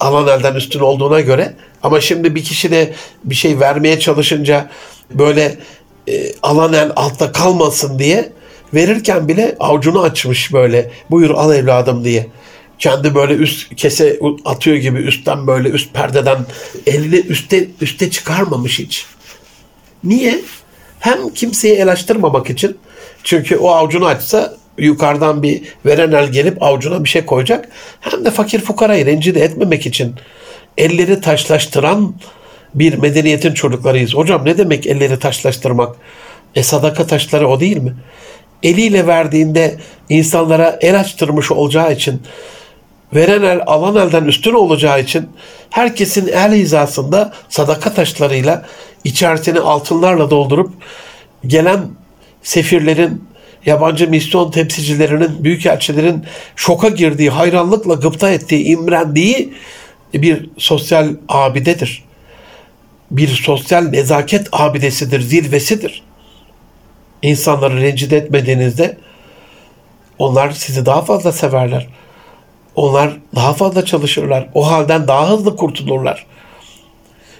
alan elden üstün olduğuna göre, ama şimdi bir kişi de bir şey vermeye çalışınca böyle alan el altta kalmasın diye verirken bile avucunu açmış böyle, buyur al evladım diye. Kendi böyle üst kese atıyor gibi üstten böyle üst perdeden elini üste çıkarmamış hiç. Niye? Hem kimseyi el açtırmamak için. Çünkü o avucunu açsa yukarıdan bir veren el gelip avucuna bir şey koyacak. Hem de fakir fukarayı rencide etmemek için. Elleri taşlaştıran bir medeniyetin çocuklarıyız. Hocam ne demek elleri taşlaştırmak? Sadaka taşları o değil mi? Eliyle verdiğinde insanlara el açtırmış olacağı için, veren el alan elden üstün olacağı için herkesin el hizasında sadaka taşlarıyla içerisini altınlarla doldurup gelen sefirlerin, yabancı misyon temsilcilerinin, büyükelçilerin şoka girdiği, hayranlıkla gıpta ettiği, imrendiği bir sosyal abidedir. Bir sosyal nezaket abidesidir, zirvesidir. İnsanları rencide etmediğinizde onlar sizi daha fazla severler. Onlar daha fazla çalışırlar. O halden daha hızlı kurtulurlar.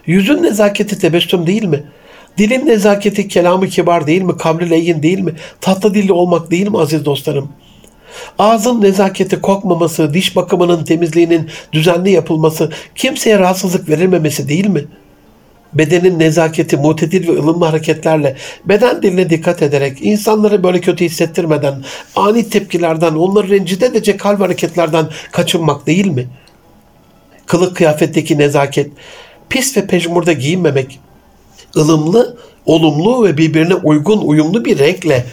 Yüzün nezaketi tebessüm değil mi? Dilin nezaketi kelamı kibar değil mi? Kavli leyin değil mi? Tatlı dilli olmak değil mi aziz dostlarım? Ağzın nezaketi kokmaması, diş bakımının temizliğinin düzenli yapılması, kimseye rahatsızlık verilmemesi değil mi? Bedenin nezaketi mutedil ve ılımlı hareketlerle, beden diline dikkat ederek, insanları böyle kötü hissettirmeden, ani tepkilerden, onları rencide edecek hal ve hareketlerden kaçınmak değil mi? Kılık kıyafetteki nezaket, pis ve pejmurda giyinmemek, ılımlı, olumlu ve birbirine uygun, uyumlu bir renkle,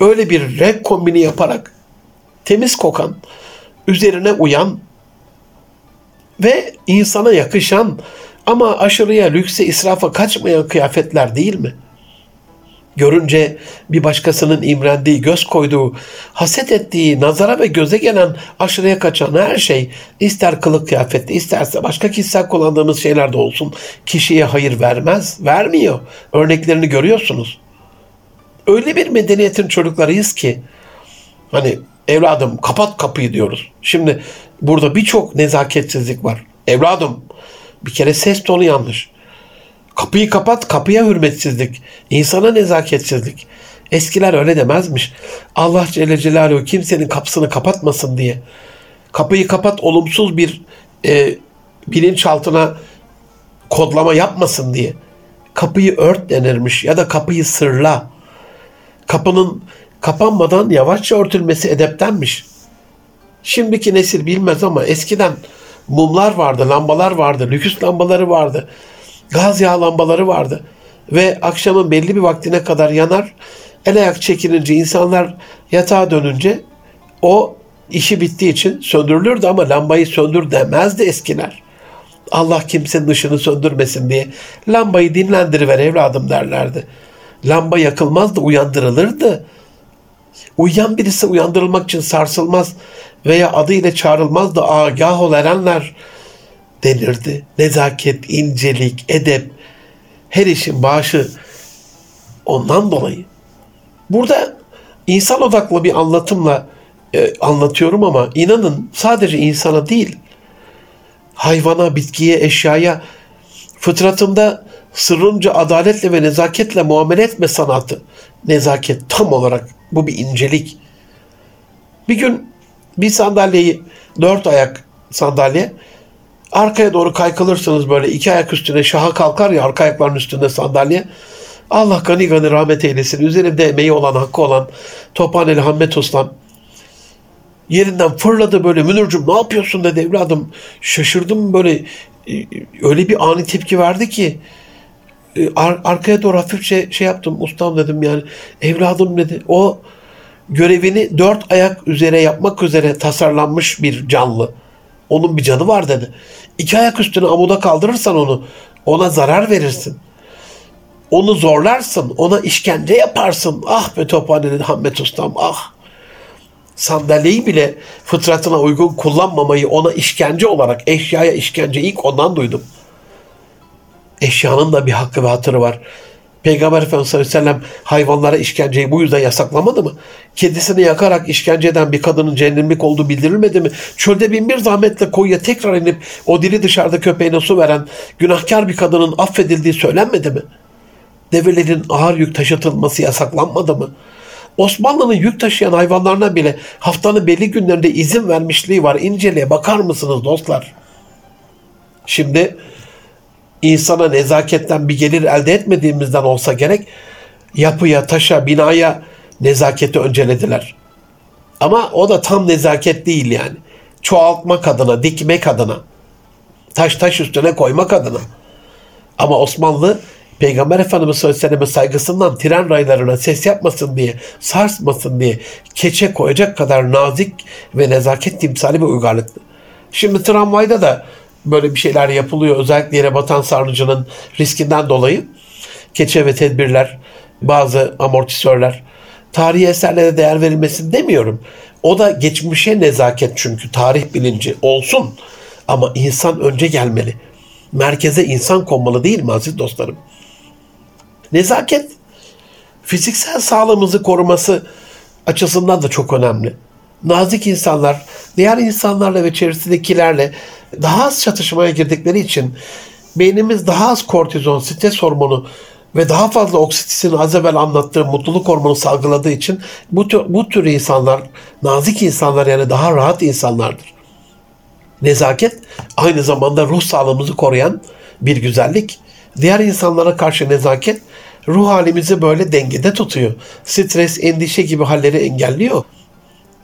öyle bir renk kombini yaparak, temiz kokan, üzerine uyan ve insana yakışan, ama aşırıya, lükse, israfa kaçmayan kıyafetler değil mi? Görünce bir başkasının imrendiği, göz koyduğu, haset ettiği, nazara ve göze gelen, aşırıya kaçan her şey, ister kılık kıyafette, isterse başka kişisel kullandığımız şeyler de olsun, kişiye hayır vermez, vermiyor. Örneklerini görüyorsunuz. Öyle bir medeniyetin çocuklarıyız ki, hani evladım kapat kapıyı diyoruz. Şimdi burada birçok nezaketsizlik var. Evladım, bir kere ses tonu yanlış. Kapıyı kapat, kapıya hürmetsizlik. İnsana nezaketsizlik. Eskiler öyle demezmiş. Allah Celle Celaluhu kimsenin kapısını kapatmasın diye. Kapıyı kapat olumsuz bir bilinçaltına kodlama yapmasın diye. Kapıyı ört denirmiş ya da kapıyı sırla. Kapının kapanmadan yavaşça örtülmesi edeptenmiş. Şimdiki nesil bilmez ama eskiden mumlar vardı, lambalar vardı, lüküs lambaları vardı, gaz yağı lambaları vardı ve akşamın belli bir vaktine kadar yanar, el ayak çekilince, insanlar yatağa dönünce o işi bittiği için söndürülürdü ama lambayı söndür demezdi eskiler. Allah kimsenin ışını söndürmesin diye lambayı dinlendiriver evladım derlerdi. Lamba yakılmazdı, uyandırılırdı. Uyuyan birisi uyandırılmak için sarsılmaz veya adıyla çağrılmaz da agah ol erenler denirdi. Nezaket, incelik, edep, her işin başı ondan dolayı. Burada insan odaklı bir anlatımla anlatıyorum ama inanın sadece insana değil, hayvana, bitkiye, eşyaya, fıtratında sırrınca adaletle ve nezaketle muamele etme sanatı. Nezaket tam olarak bu bir incelik. Bir gün bir sandalyeyi 4 ayak sandalye. Arkaya doğru kaykılırsınız böyle. 2 ayak üstüne şaha kalkar ya, arka ayakların üstünde sandalye. Allah gani gani rahmet eylesin. Üzerimde emeği olan, hakkı olan Tophaneli Hammet Ustam yerinden fırladı böyle. Münir'cim ne yapıyorsun dedi evladım. Şaşırdım böyle. Öyle bir ani tepki verdi ki. Arkaya doğru hafifçe şey yaptım. Ustam dedim yani. Evladım dedi. O görevini 4 ayak üzere yapmak üzere tasarlanmış bir canlı. Onun bir canı var dedi. 2 ayak üstüne amuda kaldırırsan onu, ona zarar verirsin. Onu zorlarsın, ona işkence yaparsın. Ah be Tophane'nin Hammet Ustam, ah. Sandalyeyi bile fıtratına uygun kullanmamayı ona işkence olarak, eşyaya işkence, ilk ondan duydum. Eşyanın da bir hakkı ve hatırı var. Peygamber Efendimiz sallallahu aleyhi ve sellem hayvanlara işkenceyi bu yüzden yasaklamadı mı? Kedisini yakarak işkence eden bir kadının cehennemlik olduğu bildirilmedi mi? Çölde binbir zahmetle koyuya tekrar inip o dili dışarıda köpeğine su veren günahkar bir kadının affedildiği söylenmedi mi? Develerin ağır yük taşıtılması yasaklanmadı mı? Osmanlı'nın yük taşıyan hayvanlarına bile haftanın belli günlerinde izin vermişliği var. İnceliğe bakar mısınız dostlar? Şimdi insana nezaketten bir gelir elde etmediğimizden olsa gerek, yapıya, taşa, binaya nezaketi öncelediler. Ama o da tam nezaket değil yani. Çoğaltmak adına, dikmek adına, taş üstüne koymak adına. Ama Osmanlı, Peygamber Efendimiz sallallahu aleyhi ve sellem'e saygısından tren raylarına ses yapmasın diye, sarsmasın diye keçe koyacak kadar nazik ve nezaket timsali bir uygarlıktı. Şimdi tramvayda da böyle bir şeyler yapılıyor. Özellikle yere batan sarnıcının riskinden dolayı keçe ve tedbirler, bazı amortisörler. Tarihi eserlere değer verilmesini demiyorum. O da geçmişe nezaket çünkü. Tarih bilinci olsun. Ama insan önce gelmeli. Merkeze insan konmalı değil mi aziz dostlarım? Nezaket, fiziksel sağlığımızı koruması açısından da çok önemli. Nazik insanlar, diğer insanlarla ve çevresindekilerle daha az çatışmaya girdikleri için beynimiz daha az kortizon, stres hormonu ve daha fazla oksitosinin az evvel anlattığı mutluluk hormonu salgıladığı için bu tür insanlar, nazik insanlar yani daha rahat insanlardır. Nezaket aynı zamanda ruh sağlığımızı koruyan bir güzellik. Diğer insanlara karşı nezaket ruh halimizi böyle dengede tutuyor. Stres, endişe gibi halleri engelliyor.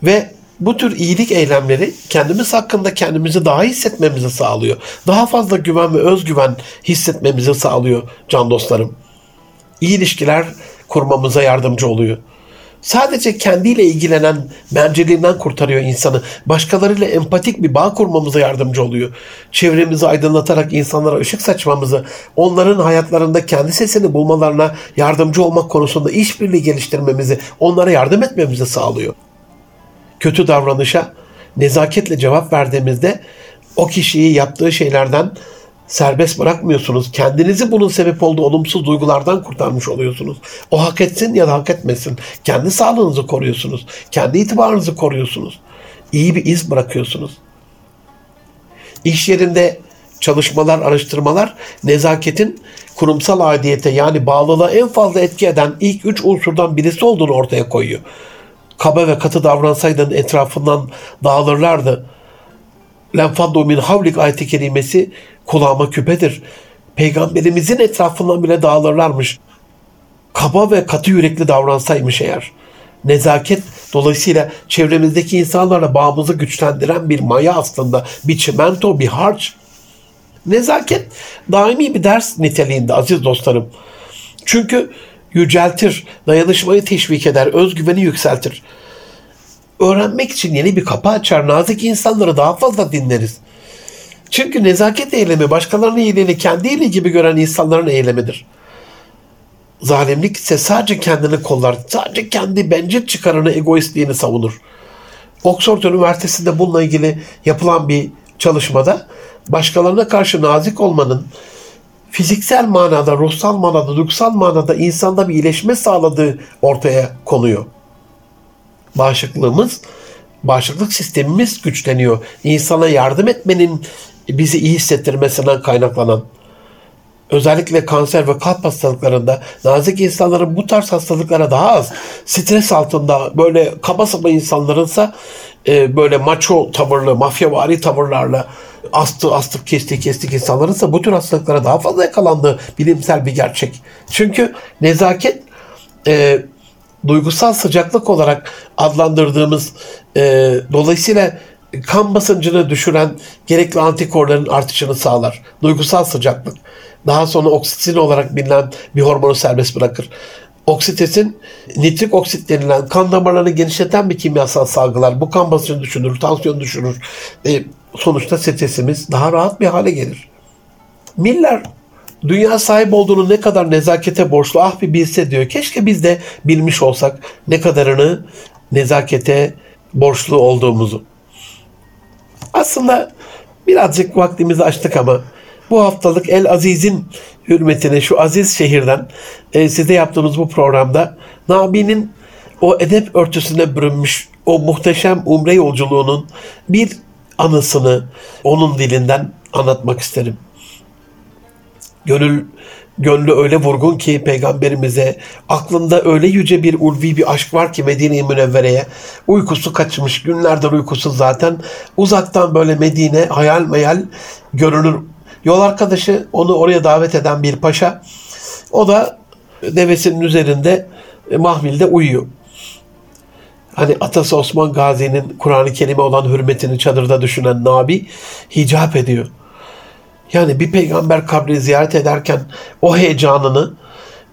Ve bu tür iyilik eylemleri kendimiz hakkında kendimizi daha iyi hissetmemizi sağlıyor. Daha fazla güven ve özgüven hissetmemizi sağlıyor can dostlarım. İyi ilişkiler kurmamıza yardımcı oluyor. Sadece kendiyle ilgilenen bencilliğinden kurtarıyor insanı. Başkalarıyla empatik bir bağ kurmamıza yardımcı oluyor. Çevremizi aydınlatarak insanlara ışık saçmamızı, onların hayatlarında kendi sesini bulmalarına yardımcı olmak konusunda işbirliği geliştirmemizi, onlara yardım etmemizi sağlıyor. Kötü davranışa nezaketle cevap verdiğimizde o kişiyi yaptığı şeylerden serbest bırakmıyorsunuz. Kendinizi bunun sebep olduğu olumsuz duygulardan kurtarmış oluyorsunuz. O hak etsin ya da hak etmesin. Kendi sağlığınızı koruyorsunuz. Kendi itibarınızı koruyorsunuz. İyi bir iz bırakıyorsunuz. İş yerinde çalışmalar, araştırmalar nezaketin kurumsal aidiyete yani bağlılığa en fazla etki eden ilk 3 unsurdan birisi olduğunu ortaya koyuyor. Kaba ve katı davransaydın etrafından dağılırlardı. Lenfaddu min havlik ayet-i kerimesi kulağıma küpedir. Peygamberimizin etrafından bile dağılırlarmış. Kaba ve katı yürekli davransaymış eğer. Nezaket dolayısıyla çevremizdeki insanlarla bağımızı güçlendiren bir maya aslında. Bir çimento, bir harç. Nezaket daimi bir ders niteliğinde aziz dostlarım. Çünkü yüceltir, dayanışmayı teşvik eder, özgüveni yükseltir. Öğrenmek için yeni bir kapı açar, nazik insanları daha fazla dinleriz. Çünkü nezaket eylemi başkalarının iyiliğini kendi iyiliği gibi gören insanların eylemidir. Zalimlik ise sadece kendini kollar, sadece kendi bencil çıkarını, egoistliğini savunur. Oxford Üniversitesi'nde bununla ilgili yapılan bir çalışmada başkalarına karşı nazik olmanın fiziksel manada, ruhsal manada, duygusal manada insanda bir iyileşme sağladığı ortaya konuyor. Bağışıklık sistemimiz güçleniyor. İnsana yardım etmenin bizi iyi hissettirmesinden kaynaklanan. Özellikle kanser ve kalp hastalıklarında nazik insanların bu tarz hastalıklara daha az, stres altında böyle kaba saba insanlarınsa böyle maço tavırlı, mafyavari tavırlarla astıp kestik insanlarınsa bu tür hastalıklara daha fazla yakalandığı bilimsel bir gerçek. Çünkü nezaket duygusal sıcaklık olarak adlandırdığımız dolayısıyla kan basıncını düşüren gerekli antikorların artışını sağlar. Duygusal sıcaklık. Daha sonra oksitosin olarak bilinen bir hormonu serbest bırakır. Oksitosin, nitrik oksit denilen kan damarlarını genişleten bir kimyasal salgılar. Bu kan basıncını düşürür, tansiyonu düşürür. Sonuçta stresimiz daha rahat bir hale gelir. Miller, dünya sahip olduğunu ne kadar nezakete borçlu, ah bir bilse diyor. Keşke biz de bilmiş olsak ne kadarını nezakete borçlu olduğumuzu. Aslında birazcık vaktimizi açtık ama bu haftalık El Aziz'in hürmetine şu aziz şehirden size yaptığımız bu programda Nabi'nin o edep örtüsüne bürünmüş o muhteşem umre yolculuğunun bir anısını onun dilinden anlatmak isterim. Gönlü öyle vurgun ki Peygamberimize, aklında öyle yüce bir ulvi bir aşk var ki Medine-i Münevvere'ye, uykusu kaçmış, günlerdir uykusuz zaten, uzaktan böyle Medine hayal meyal görünür. Yol arkadaşı onu oraya davet eden bir paşa, o da devesinin üzerinde mahvilde uyuyor. Hani atası Osman Gazi'nin Kur'an-ı Kerim'e olan hürmetini çadırda düşünen Nabi hicap ediyor. Yani bir peygamber kabrini ziyaret ederken o heyecanını,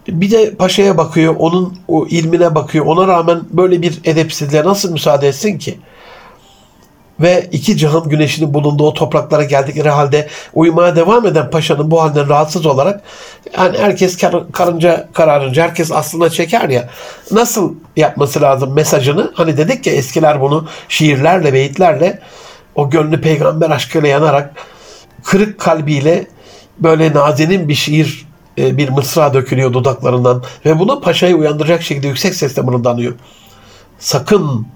bir de paşaya bakıyor, onun o ilmine bakıyor. Ona rağmen böyle bir edepsizliğe nasıl müsaade etsin ki? Ve iki cihan güneşinin bulunduğu o topraklara geldikleri halde uyumaya devam eden paşanın bu halinden rahatsız olarak, yani herkes karınca kararınca herkes aslına çeker ya, nasıl yapması lazım mesajını, hani dedik ya eskiler bunu şiirlerle, beyitlerle, o gönlü peygamber aşkıyla yanarak kırık kalbiyle böyle nazenin bir şiir, bir mısra dökülüyor dudaklarından ve bunu paşayı uyandıracak şekilde yüksek sesle mırıldanıyor. Sakın!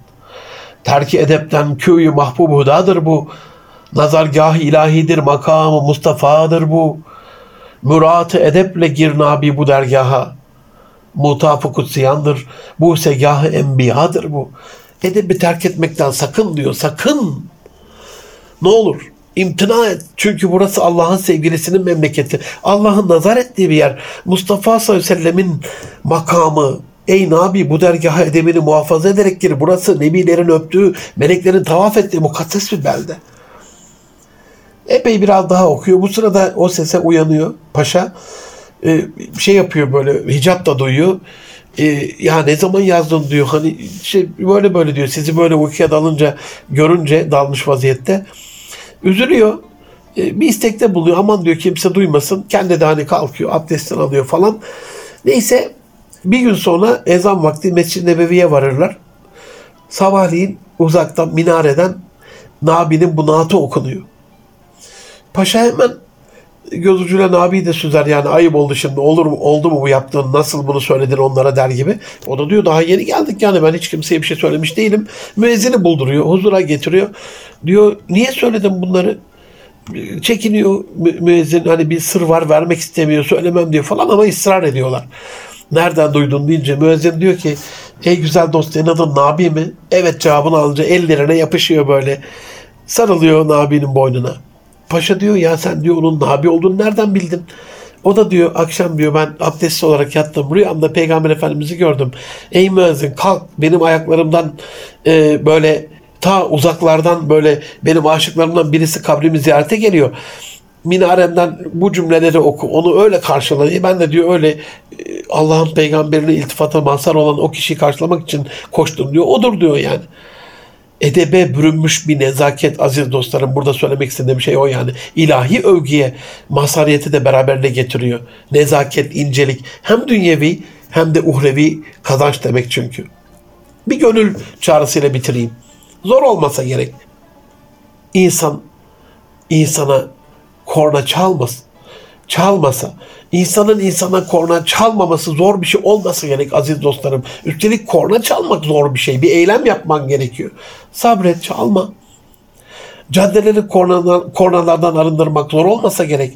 Terk-i edepten köyü mahbub hudadır bu. Nazargah-ı ilahidir, makamı Mustafa'dır bu. Mürat-ı edeple gir Nabi bu dergaha. Mutaf-ı kutsiyandır, bu segah-ı enbiyadır bu. Edebi terk etmekten sakın diyor, sakın. Ne olur? İmtina et. Çünkü burası Allah'ın sevgilisinin memleketi. Allah'ın nazar ettiği bir yer. Mustafa sallallahu aleyhi ve sellemin makamı. Ey Nabi bu dergaha edebini muhafaza ederek gir. Burası nebilerin öptüğü, meleklerin tavaf ettiği mukaddes bir belde. Epey biraz daha okuyor. Bu sırada o sese uyanıyor paşa. Şey yapıyor böyle, hicap da duyuyor. Ya ne zaman yazdın diyor. Hani şey, böyle diyor. Sizi böyle uykuya dalınca, görünce dalmış vaziyette. Üzülüyor. Bir istekte buluyor. Aman diyor kimse duymasın. Kendi de hani kalkıyor. Abdestini alıyor falan. Neyse bir gün sonra ezan vakti Mescid-i Nebevi'ye varırlar. Sabahleyin uzaktan minareden Nabi'nin bu naatı okunuyor. Paşa hemen göz ucuyla Nabi'yi de süzer. Yani ayıp oldu şimdi. Oldu mu bu yaptığın? Nasıl bunu söyledin onlara der gibi. O da diyor daha yeni geldik yani ben hiç kimseye bir şey söylemiş değilim. Müezzini bulduruyor. Huzura getiriyor. Diyor niye söyledin bunları? Çekiniyor müezzin. Hani bir sır var vermek istemiyor. Söylemem diyor falan ama ısrar ediyorlar. Nereden duydun deyince müezzin diyor ki ey güzel dost senin adın Nabi mi? Evet cevabını alınca ellerine yapışıyor böyle. Sarılıyor Nabi'nin boynuna. Paşa diyor ya sen diyor onun Nabi olduğunu nereden bildin? O da diyor akşam diyor ben abdestsiz olarak yattım. Rüyamda Peygamber Efendimiz'i gördüm. Ey müezzin kalk benim ayaklarımdan böyle ta uzaklardan böyle benim aşıklarımdan birisi kabrimi ziyarete geliyor. Minaremden bu cümleleri oku. Onu öyle karşılayayım. Ben de diyor öyle Allah'ın peygamberine iltifata mazhar olan o kişiyi karşılamak için koştum diyor. Odur diyor yani. Edebe bürünmüş bir nezaket aziz dostlarım. Burada söylemek istediğim şey o yani. İlahi övgüye mazhariyeti de beraberine getiriyor. Nezaket, incelik. Hem dünyevi hem de uhrevi kazanç demek çünkü. Bir gönül çağrısıyla bitireyim. Zor olmasa gerek. İnsana korna çalmasa, insanın insana korna çalmaması zor bir şey olmasa gerek aziz dostlarım. Üstelik korna çalmak zor bir şey. Bir eylem yapman gerekiyor. Sabret, çalma. Caddeleri kornalardan arındırmak zor olmasa gerek.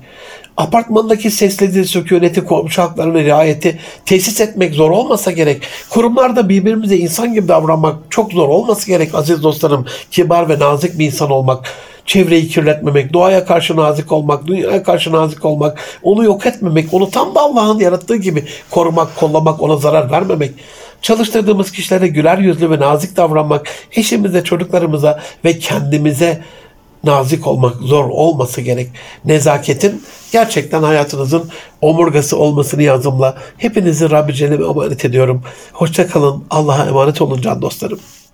Apartmandaki sesli sükuneti, komşu haklarına riayeti tesis etmek zor olmasa gerek. Kurumlarda birbirimize insan gibi davranmak çok zor olması gerek aziz dostlarım. Kibar ve nazik bir insan olmak, çevreyi kirletmemek, doğaya karşı nazik olmak, dünyaya karşı nazik olmak, onu yok etmemek, onu tam da Allah'ın yarattığı gibi korumak, kollamak, ona zarar vermemek. Çalıştırdığımız kişilere güler yüzlü ve nazik davranmak, eşimize, çocuklarımıza ve kendimize nazik olmak zor olması gerek. Nezaketin gerçekten hayatınızın omurgası olmasını yazımla hepinizi Rabbi Celle'ye emanet ediyorum. Hoşça kalın. Allah'a emanet olun can dostlarım.